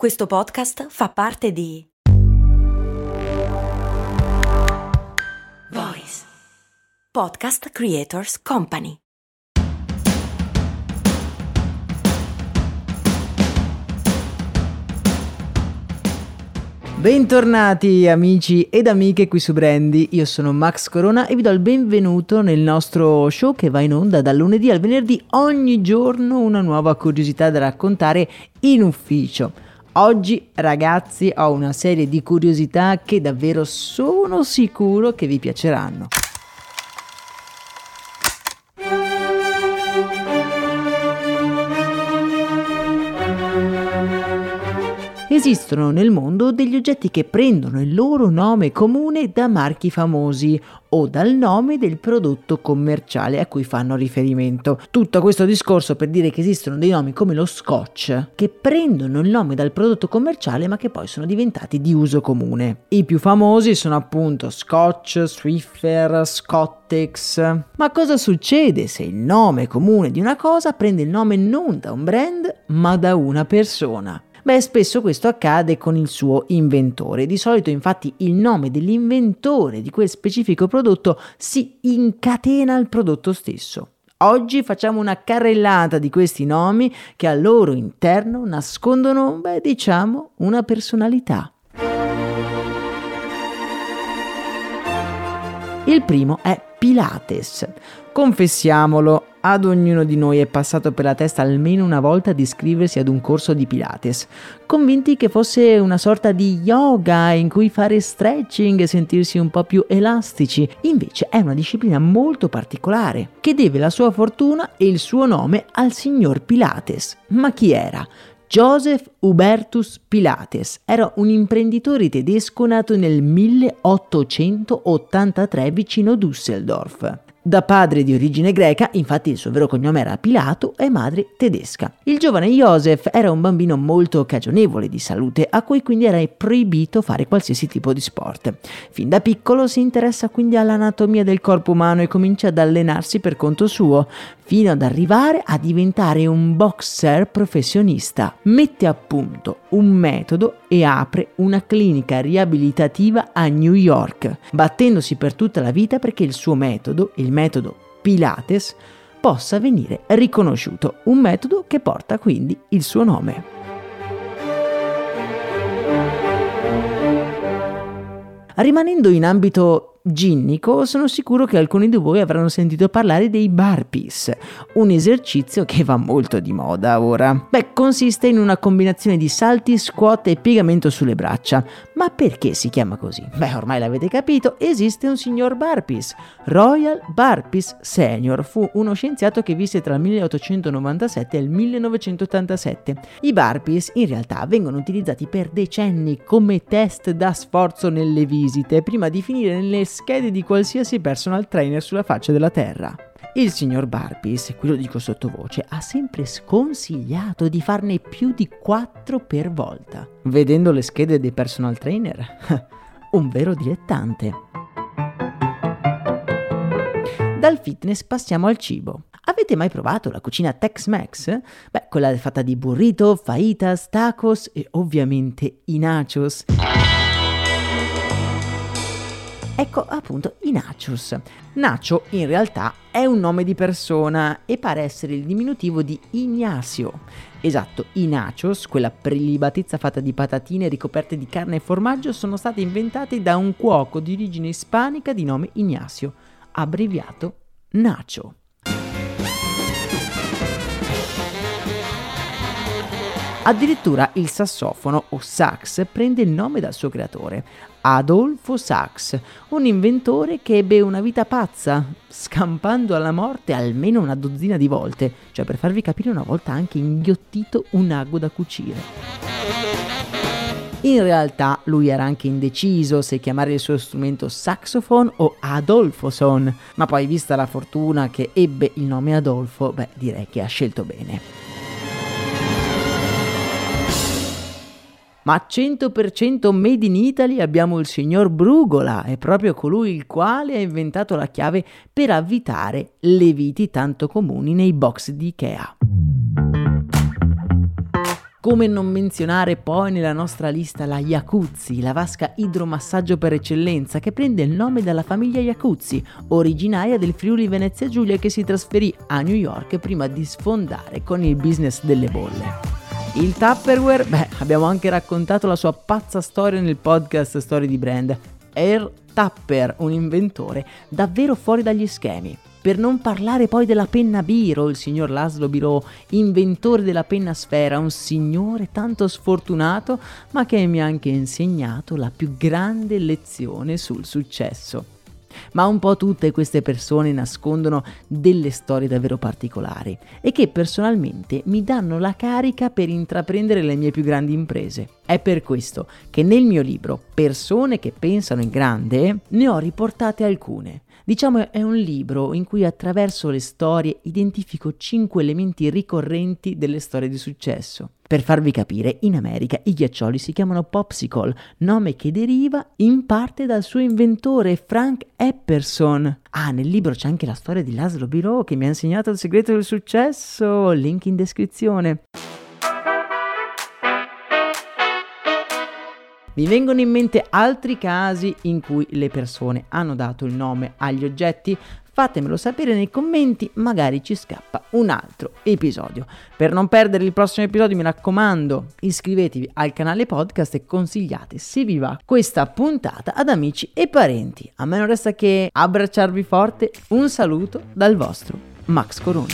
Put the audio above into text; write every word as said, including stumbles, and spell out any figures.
Questo podcast fa parte di Voice Podcast Creators Company. Bentornati amici ed amiche qui su Brandy, io sono Max Corona e vi do il benvenuto nel nostro show che va in onda dal lunedì al venerdì, ogni giorno una nuova curiosità da raccontare in ufficio. Oggi ragazzi ho una serie di curiosità che davvero sono sicuro che vi piaceranno. Esistono nel mondo degli oggetti che prendono il loro nome comune da marchi famosi o dal nome del prodotto commerciale a cui fanno riferimento. Tutto questo discorso per dire che esistono dei nomi come lo Scotch che prendono il nome dal prodotto commerciale ma che poi sono diventati di uso comune. I più famosi sono appunto Scotch, Swiffer, Scottex. Ma cosa succede se il nome comune di una cosa prende il nome non da un brand ma da una persona? Beh, spesso questo accade con il suo inventore. Di solito, infatti, il nome dell'inventore di quel specifico prodotto si incatena al prodotto stesso. Oggi facciamo una carrellata di questi nomi che al loro interno nascondono, beh, diciamo, una personalità. Il primo è Pilates. Confessiamolo, ad ognuno di noi è passato per la testa almeno una volta di iscriversi ad un corso di Pilates, convinti che fosse una sorta di yoga in cui fare stretching e sentirsi un po' più elastici. Invece è una disciplina molto particolare, che deve la sua fortuna e il suo nome al signor Pilates. Ma chi era? Joseph Hubertus Pilates era un imprenditore tedesco nato nel milleottocentottantatré vicino Düsseldorf. Da padre di origine greca, infatti il suo vero cognome era Pilato, e madre tedesca. Il giovane Joseph era un bambino molto cagionevole di salute, a cui quindi era proibito fare qualsiasi tipo di sport. Fin da piccolo si interessa quindi all'anatomia del corpo umano e comincia ad allenarsi per conto suo, fino ad arrivare a diventare un boxer professionista. Mette a punto un metodo e apre una clinica riabilitativa a New York, battendosi per tutta la vita perché il suo metodo, il metodo Pilates, possa venire riconosciuto, un metodo che porta quindi il suo nome. Rimanendo in ambito ginnico, sono sicuro che alcuni di voi avranno sentito parlare dei burpees, un esercizio che va molto di moda ora. Beh, consiste in una combinazione di salti, squat e piegamento sulle braccia. Ma perché si chiama così? Beh, ormai l'avete capito, esiste un signor Burpees. Royal Burpees Senior fu uno scienziato che visse tra il milleottocentonovantasette e il millenovecentottantasette. I burpees in realtà vengono utilizzati per decenni come test da sforzo nelle visite, prima di finire nelle schede di qualsiasi personal trainer sulla faccia della terra. Il signor Burpees, e qui lo dico sottovoce, ha sempre sconsigliato di farne più di quattro per volta, vedendo le schede dei personal trainer, un vero dilettante. Dal fitness passiamo al cibo. Avete mai provato la cucina Tex-Mex? Beh, quella fatta di burrito, fajitas, tacos e ovviamente i nachos. Ecco appunto i nachos. Nacho in realtà è un nome di persona e pare essere il diminutivo di Ignacio. Esatto, i nachos, quella prelibatezza fatta di patatine ricoperte di carne e formaggio, sono stati inventati da un cuoco di origine ispanica di nome Ignacio, abbreviato Nacho. Addirittura il sassofono o sax prende il nome dal suo creatore, Adolfo Sax, un inventore che ebbe una vita pazza, scampando alla morte almeno una dozzina di volte, cioè per farvi capire una volta anche inghiottito un ago da cucire. In realtà lui era anche indeciso se chiamare il suo strumento saxophone o Adolfoson, ma poi vista la fortuna che ebbe il nome Adolfo, beh direi che ha scelto bene. Ma cento per cento made in Italy abbiamo il signor Brugola, è proprio colui il quale ha inventato la chiave per avvitare le viti tanto comuni nei box di Ikea. Come non menzionare poi nella nostra lista la Jacuzzi, la vasca idromassaggio per eccellenza, che prende il nome dalla famiglia Jacuzzi, originaria del Friuli Venezia Giulia, che si trasferì a New York prima di sfondare con il business delle bolle. Il Tupperware, beh, abbiamo anche raccontato la sua pazza storia nel podcast Storie di Brand. Earl Tupper, un inventore davvero fuori dagli schemi. Per non parlare poi della penna Biro, il signor Laszlo Biro, inventore della penna sfera, un signore tanto sfortunato, ma che mi ha anche insegnato la più grande lezione sul successo. Ma un po' tutte queste persone nascondono delle storie davvero particolari e che personalmente mi danno la carica per intraprendere le mie più grandi imprese. È per questo che nel mio libro Persone che pensano in grande ne ho riportate alcune. Diciamo è un libro in cui attraverso le storie identifico cinque elementi ricorrenti delle storie di successo. Per farvi capire, in America i ghiaccioli si chiamano Popsicle, nome che deriva in parte dal suo inventore Frank Epperson. Ah, nel libro c'è anche la storia di Laszlo Biro che mi ha insegnato il segreto del successo, link in descrizione. Mi vengono in mente altri casi in cui le persone hanno dato il nome agli oggetti? Fatemelo sapere nei commenti, magari ci scappa un altro episodio. Per non perdere il prossimo episodio, mi raccomando, iscrivetevi al canale podcast e consigliate, se vi va, questa puntata ad amici e parenti. A me non resta che abbracciarvi forte, un saluto dal vostro Max Corona.